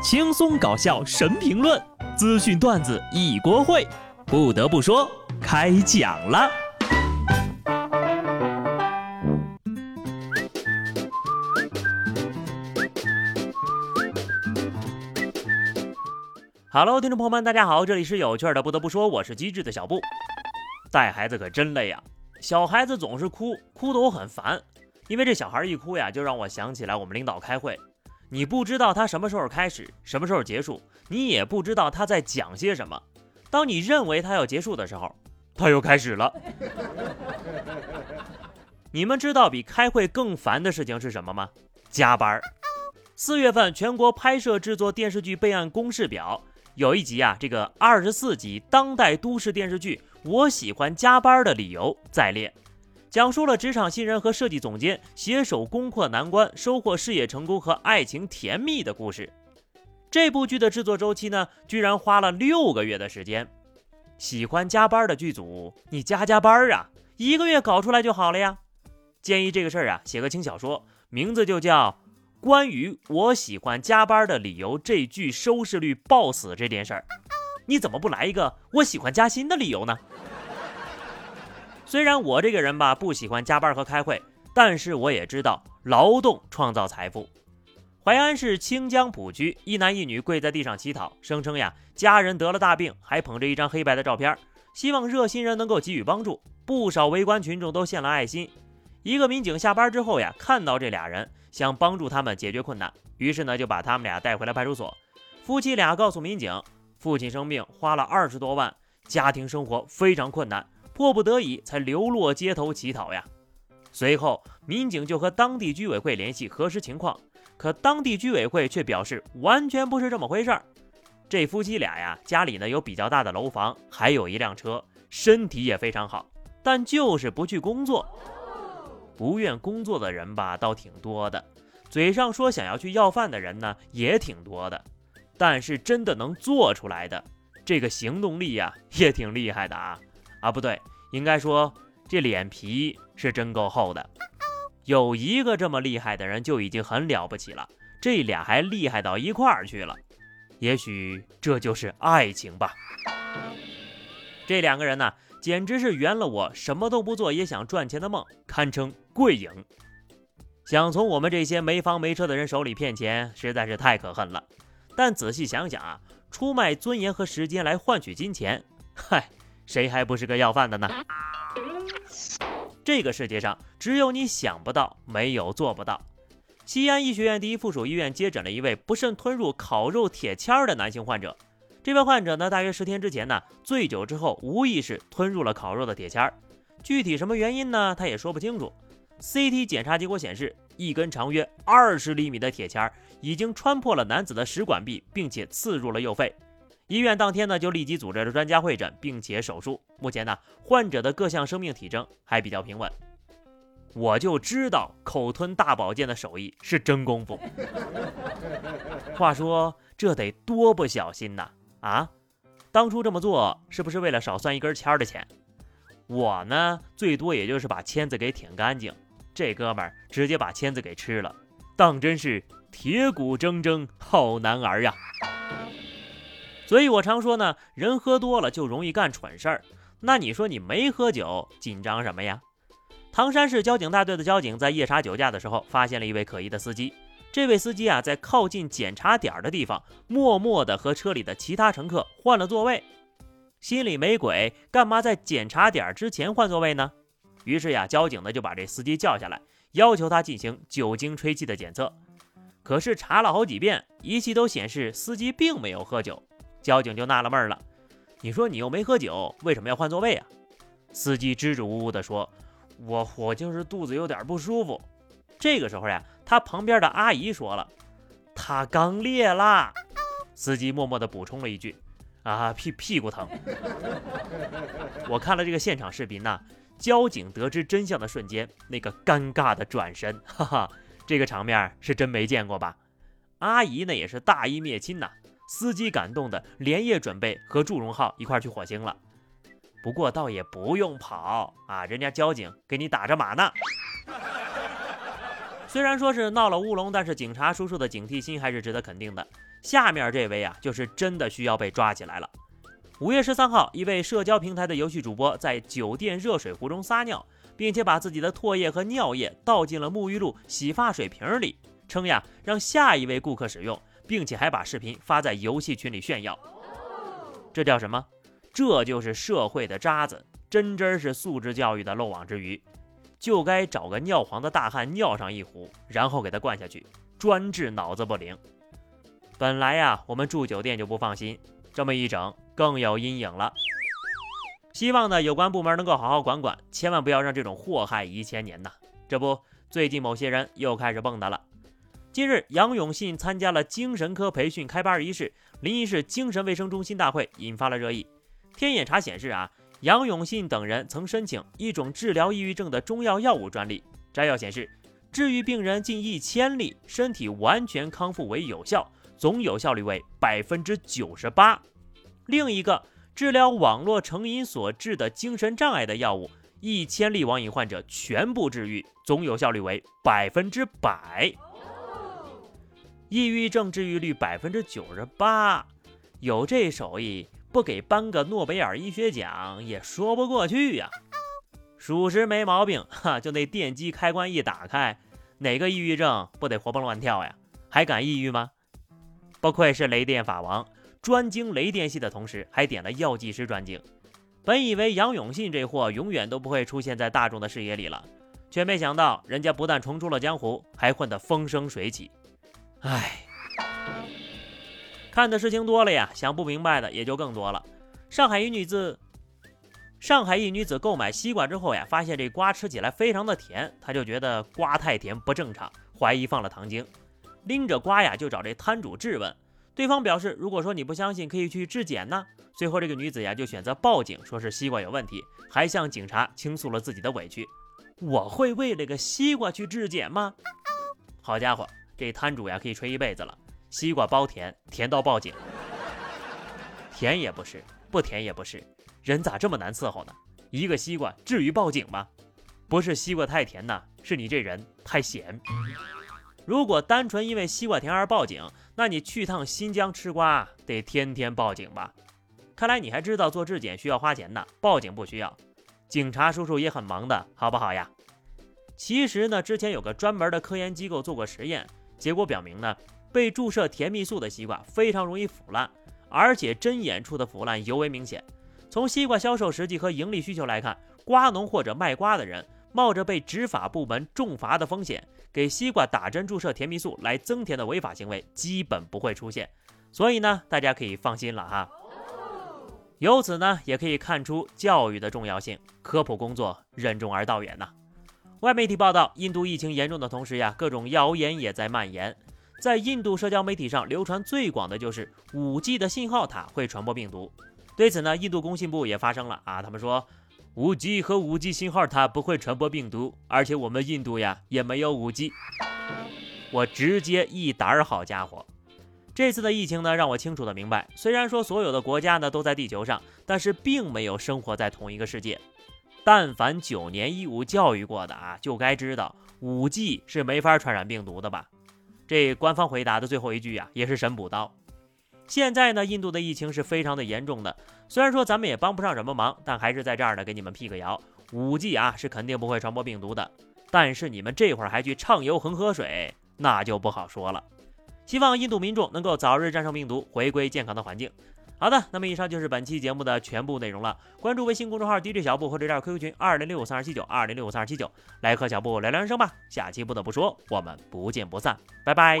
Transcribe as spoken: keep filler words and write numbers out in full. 轻松搞笑神评论，资讯段子一锅烩。不得不说，开讲了。Hello， 听众朋友们，大家好，这里是有趣的。不得不说，我是机智的小布。带孩子可真累呀、啊，小孩子总是哭，哭得我很烦。因为这小孩一哭呀，就让我想起来我们领导开会。你不知道他什么时候开始，什么时候结束，你也不知道他在讲些什么。当你认为他要结束的时候，他又开始了。你们知道比开会更烦的事情是什么吗？加班。四月份全国拍摄制作电视剧备案公示表有一集啊，这个二十四集当代都市电视剧《我喜欢加班的理由》在列。讲述了职场新人和设计总监携手攻克难关，收获事业成功和爱情甜蜜的故事。这部剧的制作周期呢，居然花了六个月的时间。喜欢加班的剧组，你加加班啊，一个月搞出来就好了呀。建议这个事儿啊，写个轻小说，名字就叫《关于我喜欢加班的理由》这剧收视率爆死这件事儿，你怎么不来一个我喜欢加薪的理由呢？虽然我这个人吧不喜欢加班和开会，但是我也知道劳动创造财富。淮安市清江浦区一男一女跪在地上乞讨，声称呀家人得了大病，还捧着一张黑白的照片，希望热心人能够给予帮助。不少围观群众都献了爱心。一个民警下班之后呀，看到这俩人，想帮助他们解决困难，于是呢就把他们俩带回来派出所。夫妻俩告诉民警，父亲生病花了二十多万，家庭生活非常困难。迫不得已才流落街头乞讨呀。随后民警就和当地居委会联系核实情况，可当地居委会却表示完全不是这么回事儿。这夫妻俩呀，家里呢有比较大的楼房，还有一辆车，身体也非常好，但就是不去工作。不愿工作的人吧倒挺多的，嘴上说想要去要饭的人呢也挺多的，但是真的能做出来的，这个行动力呀也挺厉害的啊。啊不对，应该说这脸皮是真够厚的。有一个这么厉害的人就已经很了不起了，这俩还厉害到一块儿去了。也许这就是爱情吧。这两个人呢、啊、简直是圆了我什么都不做也想赚钱的梦，堪称贵影。想从我们这些没房没车的人手里骗钱实在是太可恨了，但仔细想想啊，出卖尊严和时间来换取金钱，嗨，谁还不是个要饭的呢？这个世界上只有你想不到，没有做不到。西安医学院第一附属医院接诊了一位不慎吞入烤肉铁签的男性患者。这位患者呢，大约十天之前呢，醉酒之后无意识吞入了烤肉的铁签，具体什么原因呢，他也说不清楚。C T 检查结果显示，一根长约二十厘米的铁签已经穿破了男子的食管壁，并且刺入了右肺。医院当天呢就立即组织了专家会诊，并且手术。目前呢，患者的各项生命体征还比较平稳。我就知道口吞大宝剑的手艺是真功夫。话说这得多不小心呐！啊，当初这么做是不是为了少算一根签的钱？我呢，最多也就是把签子给舔干净。这哥们儿直接把签子给吃了，当真是铁骨铮铮好男儿呀！所以我常说呢，人喝多了就容易干蠢事儿。那你说你没喝酒，紧张什么呀？唐山市交警大队的交警在夜查酒驾的时候，发现了一位可疑的司机。这位司机啊，在靠近检查点的地方，默默地和车里的其他乘客换了座位。心里没鬼，干嘛在检查点之前换座位呢？于是呀，交警呢就把这司机叫下来，要求他进行酒精吹气的检测。可是查了好几遍，仪器都显示司机并没有喝酒。交警就纳了闷了，你说你又没喝酒，为什么要换座位啊？司机支支吾吾地说，我我就是肚子有点不舒服。这个时候呀，他旁边的阿姨说了，他刚裂啦。司机默默地补充了一句，啊，屁屁股疼。我看了这个现场视频呐、啊，交警得知真相的瞬间，那个尴尬的转身，哈哈，这个场面是真没见过吧？阿姨呢也是大义灭亲呐、啊。司机感动的连夜准备和祝融号一块去火星了，不过倒也不用跑啊，人家交警给你打着码呢。虽然说是闹了乌龙，但是警察叔叔的警惕心还是值得肯定的。下面这位啊，就是真的需要被抓起来了。五月十三号，一位社交平台的游戏主播在酒店热水壶中撒尿，并且把自己的唾液和尿液倒进了沐浴露、洗发水瓶里，称呀让下一位顾客使用，并且还把视频发在游戏群里炫耀。这叫什么？这就是社会的渣子，真真是素质教育的漏网之鱼。就该找个尿黄的大汉尿上一壶，然后给他灌下去，专治脑子不灵。本来呀、啊，我们住酒店就不放心，这么一整更有阴影了。希望呢有关部门能够好好管管，千万不要让这种祸害遗千年呐。这不，最近某些人又开始蹦跶了。近日，杨永信参加了精神科培训开班仪式，临沂市精神卫生中心大会引发了热议。天眼查显示啊，杨永信等人曾申请一种治疗抑郁症的中药药物专利。摘要显示，治愈病人近一千例，身体完全康复为有效，总有效率为百分之九十八。另一个治疗网络成瘾所致的精神障碍的药物，一千例网瘾患者全部治愈，总有效率为百分之百。抑郁症治愈率百分之九十八，有这手艺。不给颁个诺贝尔医学奖也说不过去呀、啊，属实没毛病哈。就那电机开关一打开，哪个抑郁症不得活蹦乱跳呀？还敢抑郁吗？不愧是雷电法王，专精雷电系的同时还点了药剂师专精。本以为杨永信这货永远都不会出现在大众的视野里了，却没想到人家不但重出了江湖，还混得风生水起。唉，看的事情多了呀，想不明白的也就更多了。上海一女子，上海一女子购买西瓜之后呀，发现这瓜吃起来非常的甜，她就觉得瓜太甜不正常，怀疑放了糖精，拎着瓜呀就找这摊主质问，对方表示如果说你不相信，可以去质检呢。最后这个女子呀就选择报警，说是西瓜有问题，还向警察倾诉了自己的委屈。我会为了个西瓜去质检吗？好家伙，这摊主呀可以吹一辈子了。西瓜包甜，甜到报警，甜也不是，不甜也不是，人咋这么难伺候呢？一个西瓜至于报警吗？不是西瓜太甜呐，是你这人太咸。如果单纯因为西瓜甜而报警，那你去趟新疆吃瓜得天天报警吧？看来你还知道做质检需要花钱呢，报警不需要。警察叔叔也很忙的，好不好呀？其实呢，之前有个专门的科研机构做过实验，结果表明呢，被注射甜蜜素的西瓜非常容易腐烂，而且针眼处的腐烂尤为明显。从西瓜销售实际和盈利需求来看，瓜农或者卖瓜的人冒着被执法部门重罚的风险，给西瓜打针注射甜蜜素来增甜的违法行为基本不会出现。所以呢，大家可以放心了哈。由此呢，也可以看出教育的重要性，科普工作任重而道远呐、啊。外媒体报道，印度疫情严重的同时呀，各种谣言也在蔓延。在印度社交媒体上流传最广的就是 五G 的信号塔会传播病毒。对此呢，印度工信部也发声了啊，他们说 五G 和 五G 信号塔不会传播病毒，而且我们印度呀也没有 五G。 我直接一胆，好家伙，这次的疫情呢让我清楚的明白，虽然说所有的国家呢都在地球上，但是并没有生活在同一个世界。但凡九年义务教育过的啊，就该知道 五G 是没法传染病毒的吧。这官方回答的最后一句啊，也是神补刀。现在呢，印度的疫情是非常的严重的，虽然说咱们也帮不上什么忙，但还是在这儿呢给你们辟个谣， 五G 啊是肯定不会传播病毒的。但是你们这会儿还去畅游恒河水，那就不好说了。希望印度民众能够早日战胜病毒，回归健康的环境。好的，那么以上就是本期节目的全部内容了。关注微信公众号 D J 小布或者加 Q Q 群二零六五三二七九 二零六五三二七九，来和小布聊聊人生吧。下期不得不说，我们不见不散，拜拜。